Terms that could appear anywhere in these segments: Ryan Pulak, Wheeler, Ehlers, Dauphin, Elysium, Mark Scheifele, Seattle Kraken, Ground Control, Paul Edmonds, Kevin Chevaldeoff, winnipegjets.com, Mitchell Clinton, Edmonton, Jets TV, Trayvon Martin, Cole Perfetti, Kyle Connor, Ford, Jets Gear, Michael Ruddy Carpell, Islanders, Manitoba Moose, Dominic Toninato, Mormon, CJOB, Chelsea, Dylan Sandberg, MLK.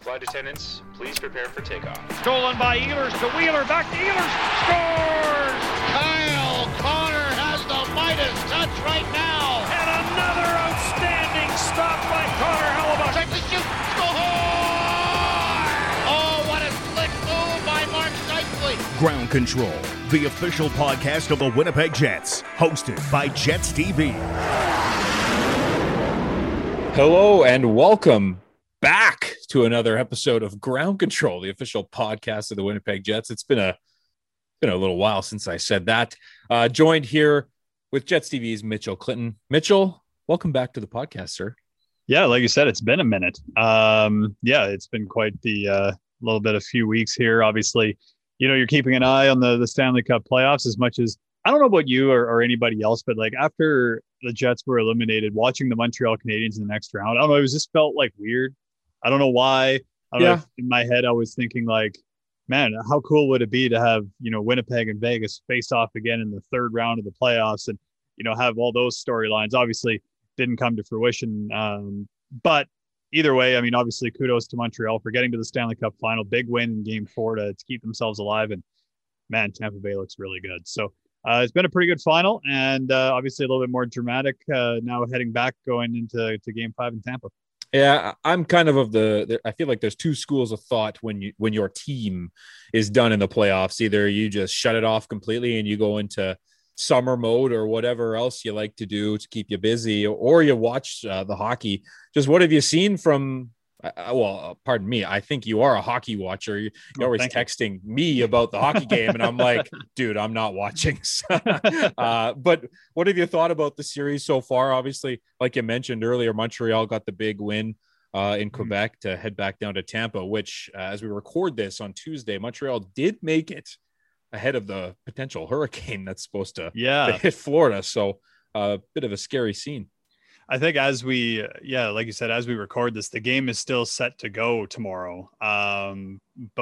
Flight attendants, please prepare for takeoff. Stolen by Ehlers to Wheeler, back to Ehlers, scores! Kyle Connor has the Midas touch right now! And another outstanding stop by Connor Hellebuyck. Check the shoot, score! Oh, what a slick move by Mark Scheifele. Ground Control, the official podcast of the Winnipeg Jets, hosted by Jets TV. Hello and welcome back to another episode of Ground Control, the official podcast of the Winnipeg Jets. It's been a little while since I said that. Joined here with Jets TV's Mitchell Clinton. Mitchell, welcome back to the podcast, sir. Yeah, like you said, it's been a minute. It's been quite the few weeks here. Obviously, you know, you're keeping an eye on the Stanley Cup playoffs as much as I don't know about you or anybody else, but like after the Jets were eliminated, watching the Montreal Canadiens in the next round, I don't know, it was just felt like weird. I don't know why. I don't know if in my head I was thinking like, man, how cool would it be to have, you know, Winnipeg and Vegas face off again in the third round of the playoffs and, you know, have all those storylines. Obviously didn't come to fruition. But either way, I mean, obviously kudos to Montreal for getting to the Stanley Cup final, big win in Game 4 to keep themselves alive. And man, Tampa Bay looks really good. So it's been a pretty good final and obviously a little bit more dramatic now heading back going into Game 5 in Tampa. Yeah, I'm kind of I feel like there's two schools of thought when your team is done in the playoffs. Either you just shut it off completely and you go into summer mode or whatever else you like to do to keep you busy, or you watch the hockey. Just what have you seen from? Pardon me. I think you are a hockey watcher. You're always texting me about the hockey game, and I'm like, dude, I'm not watching. But what have you thought about the series so far? Obviously, like you mentioned earlier, Montreal got the big win in Quebec to head back down to Tampa, which as we record this on Tuesday, Montreal did make it ahead of the potential hurricane that's supposed to hit Florida. So a bit of a scary scene. I think as we, like you said, as we record this, the game is still set to go tomorrow. But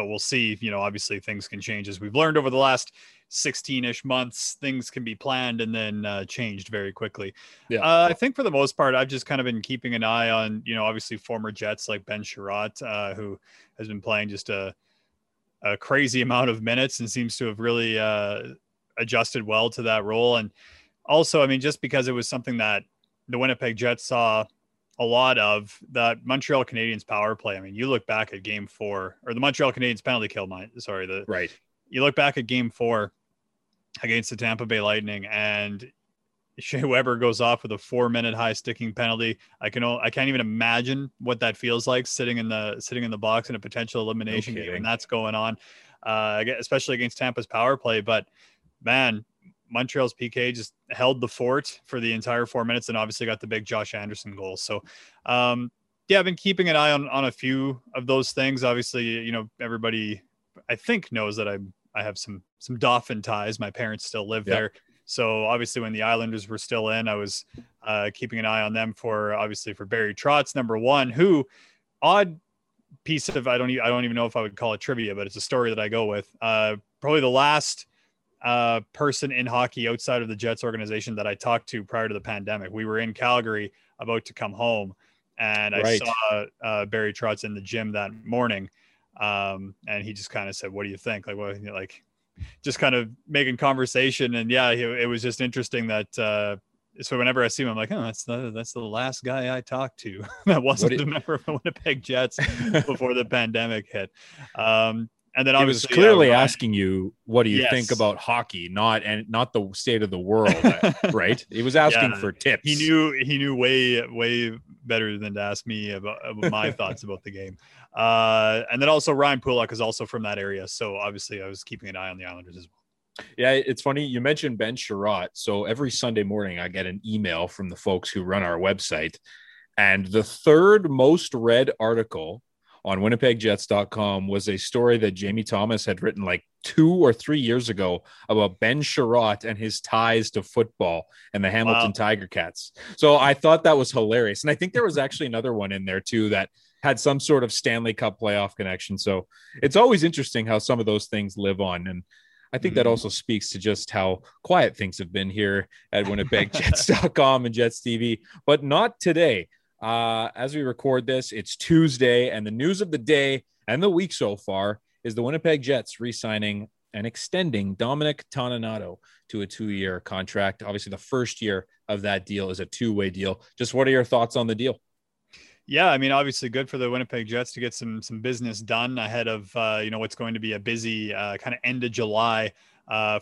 we'll see, you know, obviously things can change as we've learned over the last 16-ish months, things can be planned and then changed very quickly. Yeah. I think for the most part, I've just kind of been keeping an eye on, you know, obviously former Jets like Ben Sherratt, who has been playing just a crazy amount of minutes and seems to have really adjusted well to that role. And also, I mean, just because it was something that the Winnipeg Jets saw a lot of, that Montreal Canadiens power play. I mean, you look back at Game 4 or the Montreal Canadiens penalty kill. You look back at Game 4 against the Tampa Bay Lightning, and Shea Weber goes off with a 4-minute high sticking penalty. I can't even imagine what that feels like sitting in the box in a potential elimination game, and that's going on, especially against Tampa's power play. But man, Montreal's PK just held the fort for the entire 4 minutes and obviously got the big Josh Anderson goal. So, I've been keeping an eye on a few of those things. Obviously, you know, everybody I think knows that I have some Dauphin ties. My parents still live there. So obviously when the Islanders were still in, I was keeping an eye on them for Barry Trotz, number 1, who odd piece of, I don't even know if I would call it trivia, but it's a story that I go with. Probably the last person in hockey outside of the Jets organization that I talked to prior to the pandemic. We were in Calgary about to come home, and I saw Barry Trotz in the gym that morning, and he just kind of said, what do you think? Like, well, like just kind of making conversation. And it was just interesting that so whenever I see him, I'm like, oh, that's the last guy I talked to that wasn't a member of the Winnipeg Jets before the pandemic hit. And then obviously, he was clearly asking you, what do you think about hockey? Not the state of the world, right? He was asking for tips. He knew way better than to ask me about my thoughts about the game. And then also Ryan Pulak is also from that area. So obviously I was keeping an eye on the Islanders as well. Yeah, it's funny. You mentioned Ben Sherratt. So every Sunday morning I get an email from the folks who run our website. And the third most read article on winnipegjets.com was a story that Jamie Thomas had written like 2 or 3 years ago about Ben Sherratt and his ties to football and the Hamilton Tiger Cats. So I thought that was hilarious. And I think there was actually another one in there too that had some sort of Stanley Cup playoff connection. So it's always interesting how some of those things live on. And I think that also speaks to just how quiet things have been here at winnipegjets.com and Jets TV, but not today. As we record this, it's Tuesday, and the news of the day and the week so far is the Winnipeg Jets re-signing and extending Dominic Toninato to a 2-year contract. Obviously, the first year of that deal is a two-way deal. Just what are your thoughts on the deal? Yeah, I mean, obviously good for the Winnipeg Jets to get some business done ahead of, you know, what's going to be a busy kind of end of July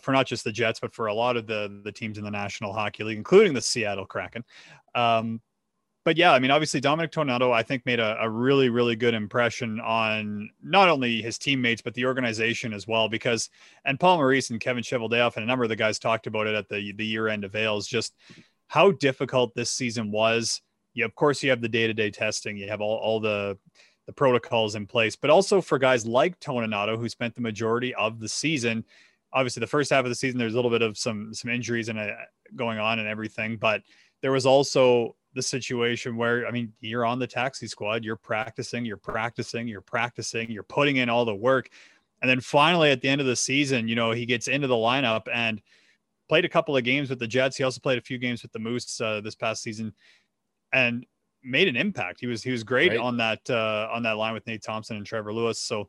for not just the Jets, but for a lot of the teams in the National Hockey League, including the Seattle Kraken. But yeah, I mean, obviously Dominic Toninato, I think, made a really, really good impression on not only his teammates, but the organization as well, because, and Paul Maurice and Kevin Chevaldeoff and a number of the guys talked about it at the year end of Ehlers, just how difficult this season was. Yeah, of course, you have the day-to-day testing. You have all the protocols in place, but also for guys like Toninato, who spent the majority of the season, obviously the first half of the season, there's a little bit of some injuries and going on and everything, but there was also the situation where, I mean, you're on the taxi squad, you're practicing, you're putting in all the work. And then finally at the end of the season, you know, he gets into the lineup and played a couple of games with the Jets. He also played a few games with the Moose this past season, and made an impact. He was great, right, on that line with Nate Thompson and Trevor Lewis. So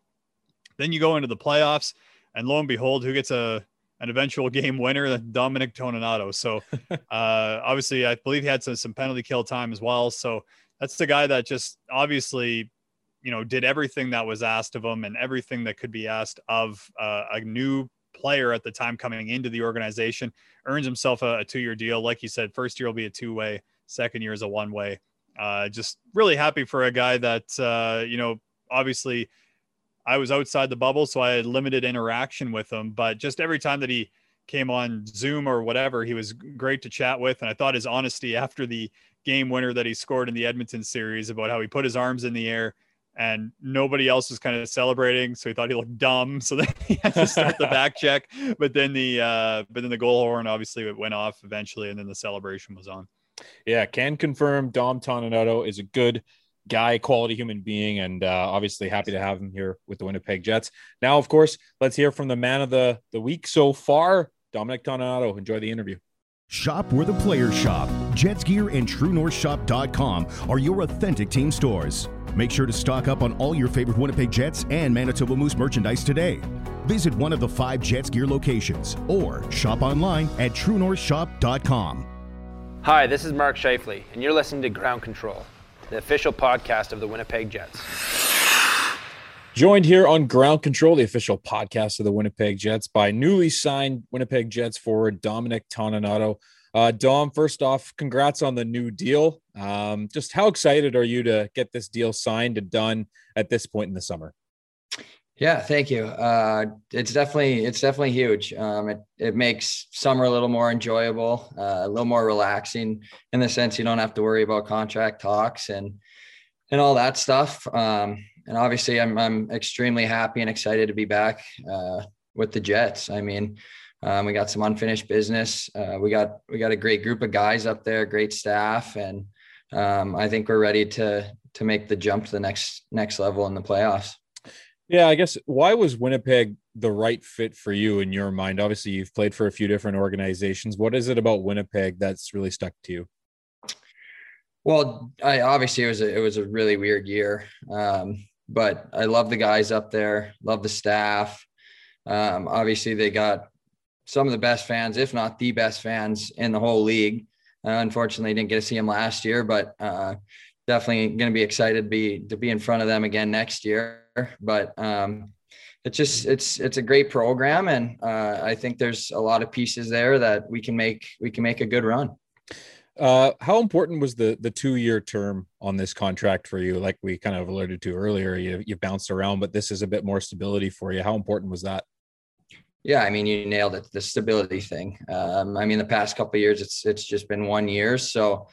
then you go into the playoffs, and lo and behold, who gets an eventual game winner? Dominic Toninato. So obviously, I believe he had some penalty kill time as well. So that's the guy that just obviously, you know, did everything that was asked of him and everything that could be asked of a new player at the time coming into the organization. Earns himself a 2-year deal. Like you said, first year will be a 2-way. Second year is a 1-way. Just really happy for a guy that, you know, obviously I was outside the bubble, so I had limited interaction with him, but just every time that he came on Zoom or whatever, he was great to chat with. And I thought his honesty after the game winner that he scored in the Edmonton series about how he put his arms in the air and nobody else was kind of celebrating, so he thought he looked dumb. So then he had to start the back check, but then the goal horn, obviously, it went off eventually. And then the celebration was on. Yeah, can confirm Dom Toninato is a good guy, quality human being, and obviously happy to have him here with the Winnipeg Jets. Now, of course, let's hear from the man of the week so far, Dominic Toninato. Enjoy the interview. Shop where the players shop. Jets Gear and truenorthshop.com are your authentic team stores. Make sure to stock up on all your favorite Winnipeg Jets and Manitoba Moose merchandise today. Visit one of the 5 Jets Gear locations or shop online at truenorthshop.com. Hi, this is Mark Scheifele, and you're listening to Ground Control, the official podcast of the Winnipeg Jets. Joined here on Ground Control, the official podcast of the Winnipeg Jets, by newly signed Winnipeg Jets forward Dominic Toninato. Dom, first off, congrats on the new deal. Just how excited are you to get this deal signed and done at this point in the summer? Yeah, thank you. It's definitely huge. It makes summer a little more enjoyable, a little more relaxing in the sense you don't have to worry about contract talks and all that stuff. And obviously, I'm extremely happy and excited to be back with the Jets. I mean, we got some unfinished business. We got a great group of guys up there, great staff, and I think we're ready to make the jump to the next level in the playoffs. Yeah, I guess, why was Winnipeg the right fit for you in your mind? Obviously, you've played for a few different organizations. What is it about Winnipeg that's really stuck to you? Well, obviously, it was a really weird year, but I love the guys up there, love the staff. Obviously, they got some of the best fans, if not the best fans in the whole league. Unfortunately, didn't get to see them last year, but definitely going to be excited to be in front of them again next year. But it's a great program, and I think there's a lot of pieces there that we can make a good run. How important was the 2-year term on this contract for you? Like we kind of alluded to earlier, you bounced around, but this is a bit more stability for you. How important was that? Yeah, I mean, you nailed it, the stability thing. I mean, the past couple of years, it's just been 1 year, so.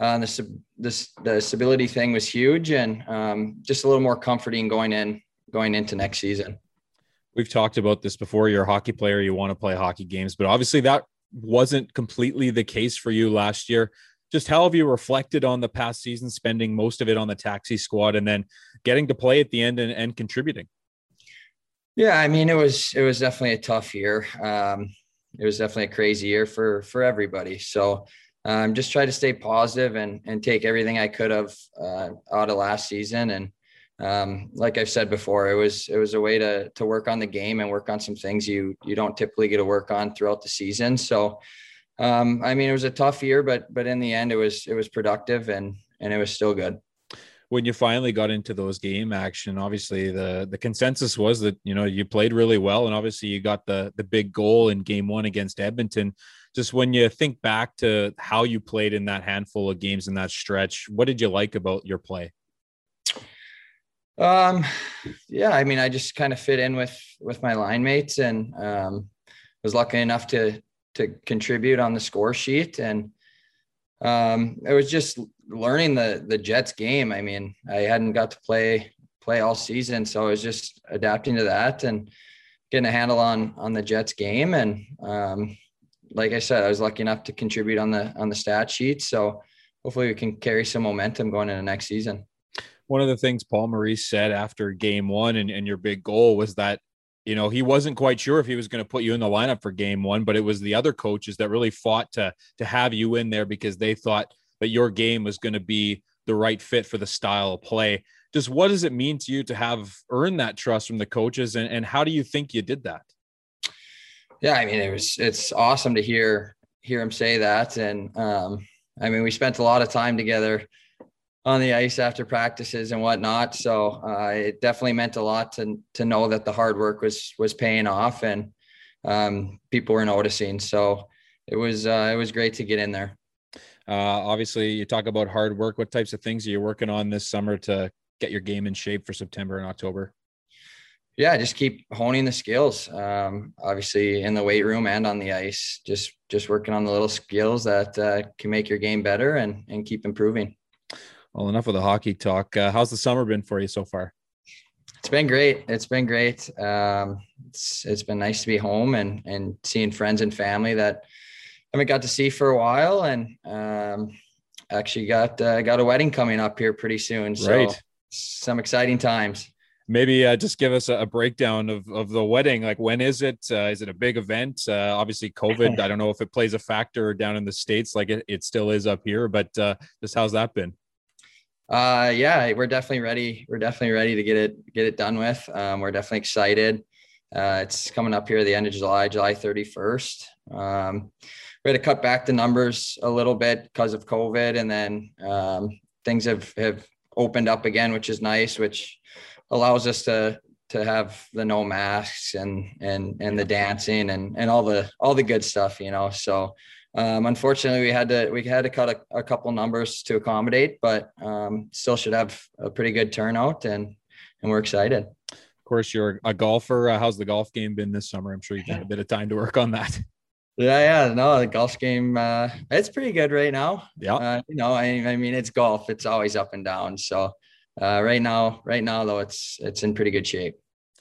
The stability thing was huge, and just a little more comforting going into next season. We've talked about this before. You're a hockey player. You want to play hockey games, but obviously that wasn't completely the case for you last year. Just how have you reflected on the past season, spending most of it on the taxi squad and then getting to play at the end and contributing? Yeah, I mean, it was definitely a tough year. It was definitely a crazy year for everybody. So just try to stay positive and take everything I could have out of last season. And like I've said before, it was a way to work on the game and work on some things you don't typically get to work on throughout the season. So, I mean, it was a tough year, but in the end, it was productive and it was still good. When you finally got into those game action, obviously the consensus was that, you know, you played really well, and obviously you got the big goal in game one against Edmonton. Just when you think back to how you played in that handful of games in that stretch, what did you like about your play? Yeah, I mean, I just kind of fit in with my line mates and was lucky enough to contribute on the score sheet. And it was just learning the Jets game. I mean, I hadn't got to play all season, so I was just adapting to that and getting a handle on the Jets game. And like I said, I was lucky enough to contribute on the stat sheet. So hopefully we can carry some momentum going into next season. One of the things Paul Maurice said after game one and your big goal was that, you know, he wasn't quite sure if he was going to put you in the lineup for game one, but it was the other coaches that really fought to have you in there because they thought that your game was going to be the right fit for the style of play. Just what does it mean to you to have earned that trust from the coaches, and how do you think you did that? Yeah, I mean, it's awesome to hear him say that. And I mean, we spent a lot of time together on the ice after practices and whatnot. So it definitely meant a lot to know that the hard work was paying off and people were noticing. So it was great to get in there. Obviously you talk about hard work. What types of things are you working on this summer to get your game in shape for September and October? Yeah, just keep honing the skills. Obviously in the weight room and on the ice, just working on the little skills that can make your game better and keep improving. Well, enough of the hockey talk. How's the summer been for you so far? It's been great. It's been nice to be home and seeing friends and family that I haven't got to see for a while. And actually got a wedding coming up here pretty soon. So right. Some exciting times. Maybe just give us a breakdown of the wedding. Like, when is it? Is it a big event? Obviously COVID, I don't know if it plays a factor down in the States like it still is up here, but just how's that been? Yeah, we're definitely ready. We're definitely ready to get it done with. We're definitely excited. It's coming up here at the end of July, July 31st. We had to cut back the numbers a little bit because of COVID, and then things have opened up again, which is nice, which allows us to have the no masks and the dancing and all the good stuff, you know. So unfortunately we had to cut a couple numbers to accommodate, but still should have a pretty good turnout and we're excited. Of course, you're a golfer. How's the golf game been this summer? I'm sure you've had a bit of time to work on that. Yeah. No, the golf game, it's pretty good right now. Yeah. You know, I mean, it's golf. It's always up and down. So right now though, it's in pretty good shape.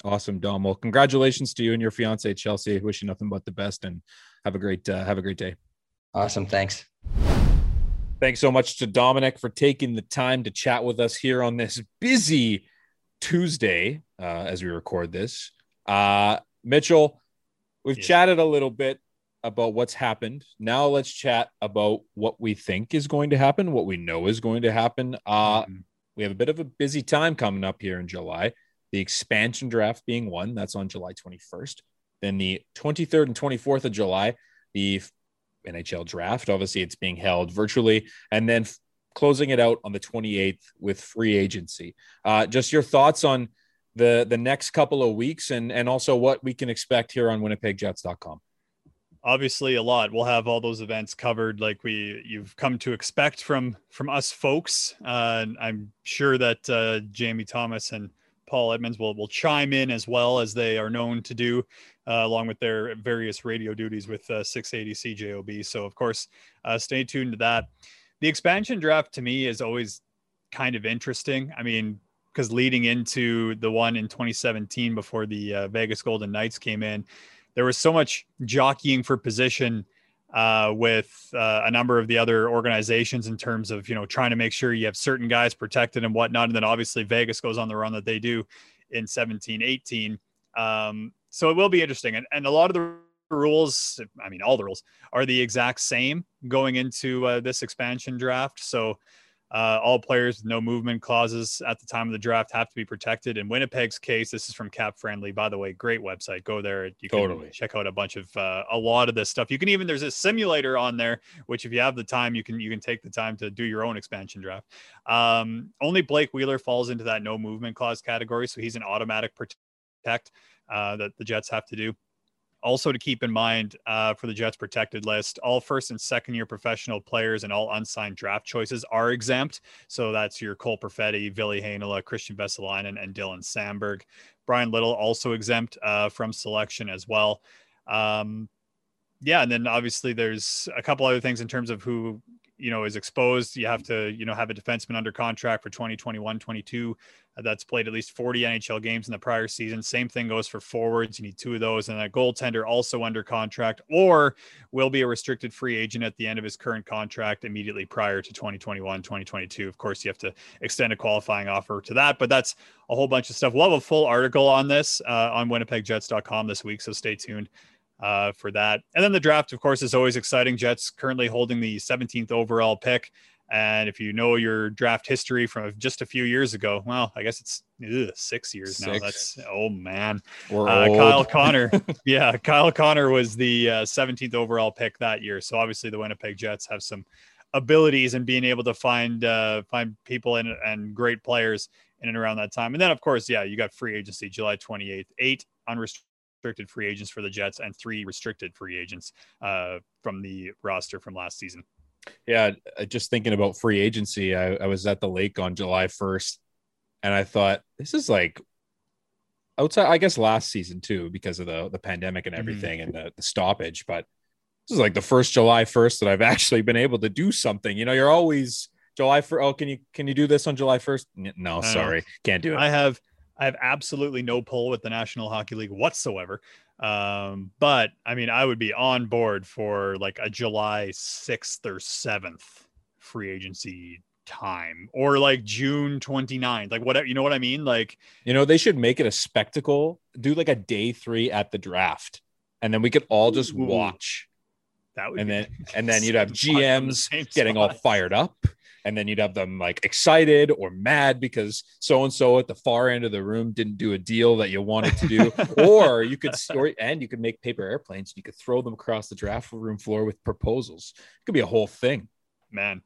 Awesome, Dom. Well, congratulations to you and your fiance, Chelsea. Wish you nothing but the best, and have a great day. Awesome. Thanks. Thanks so much to Dominic for taking the time to chat with us here on this busy Tuesday as we record this. Mitchell, we've chatted a little bit about what's happened. Now let's chat about what we think is going to happen, what we know is going to happen. We have a bit of a busy time coming up here in July. The expansion draft being one, that's on July 21st. Then the 23rd and 24th of July, the NHL draft, obviously it's being held virtually, and then closing it out on the 28th with free agency. Just your thoughts on the next couple of weeks and also what we can expect here on winnipegjets.com. Obviously a lot. We'll have all those events covered like you've come to expect from us folks. I'm sure that Jamie Thomas and Paul Edmonds will chime in as well, as they are known to do, along with their various radio duties with 680 CJOB. So of course, stay tuned to that. The expansion draft to me is always kind of interesting. I mean, because leading into the one in 2017 before the Vegas Golden Knights came in, there was so much jockeying for position with a number of the other organizations in terms of, you know, trying to make sure you have certain guys protected and whatnot. And then obviously Vegas goes on the run that they do in 17, 18. So it will be interesting. And a lot of the rules, I mean, all the rules are the exact same going into this expansion draft. So all players with no movement clauses at the time of the draft have to be protected. In Winnipeg's case, this is from Cap Friendly, by the way, great website. Go there. You can check out a bunch of a lot of this stuff. You can even, there's a simulator on there, which if you have the time, you can take the time to do your own expansion draft. Only Blake Wheeler falls into that no movement clause category. So he's an automatic protect that the Jets have to do. Also to keep in mind for the Jets protected list, all first and second year professional players and all unsigned draft choices are exempt. So that's your Cole Perfetti, Ville Heinola, Christian Vesalainen, and Dylan Sandberg. Brian Little also exempt from selection as well. Yeah. And then obviously there's a couple other things in terms of who, you know, is exposed. You have to, you know, have a defenseman under contract for 2021, 22 that's played at least 40 NHL games in the prior season. Same thing goes for forwards. You need two of those, and a goaltender also under contract or will be a restricted free agent at the end of his current contract immediately prior to 2021, 2022. Of course, you have to extend a qualifying offer to that, but that's a whole bunch of stuff. We'll have a full article on this on winnipegjets.com this week. So stay tuned for that. And then the draft, of course, is always exciting. Jets currently holding the 17th overall pick. And if you know your draft history from just a few years ago, well, I guess it's 6 years now. That's, oh man, we're old. Kyle Connor. Yeah. Kyle Connor was the 17th overall pick that year. So obviously the Winnipeg Jets have some abilities in being able to find people and great players in and around that time. And then of course, yeah, you got free agency, July 28th, 8 unrestricted free agents for the Jets and 3 restricted free agents from the roster from last season. Yeah, just thinking about free agency, I was at the lake on July 1st, and I thought, this is like outside, I guess, last season too, because of the pandemic and everything and the stoppage. But this is like the first July 1st that I've actually been able to do something. You know, you're always July 1st. Oh, can you do this on July 1st? No, sorry, can't do it. I have absolutely no pull with the National Hockey League whatsoever. But I mean, I would be on board for like a July 6th or 7th free agency time, or like June 29th, like whatever, you know what I mean? Like, you know, they should make it a spectacle, do like a day 3 at the draft, and then we could all just watch. That would and then you'd have GMs getting all fired up. And then you'd have them like excited or mad because so-and-so at the far end of the room didn't do a deal that you wanted to do, or you could make paper airplanes and you could throw them across the draft room floor with proposals. It could be a whole thing, man.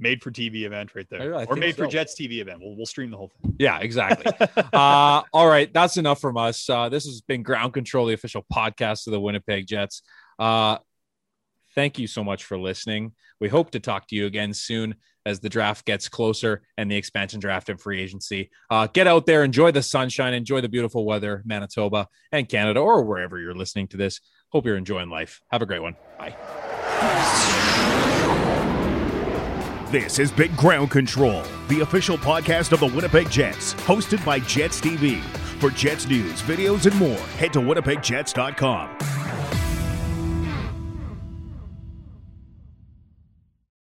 Made for TV event right there, for Jets TV event. We'll stream the whole thing. Yeah, exactly. All right. That's enough from us. This has been Ground Control, the official podcast of the Winnipeg Jets. Thank you so much for listening. We hope to talk to you again soon as the draft gets closer and the expansion draft and free agency. Get out there, enjoy the sunshine, enjoy the beautiful weather, Manitoba and Canada, or wherever you're listening to this. Hope you're enjoying life. Have a great one. Bye. This has been Ground Control, the official podcast of the Winnipeg Jets, hosted by Jets TV. For Jets news, videos, and more, head to winnipegjets.com.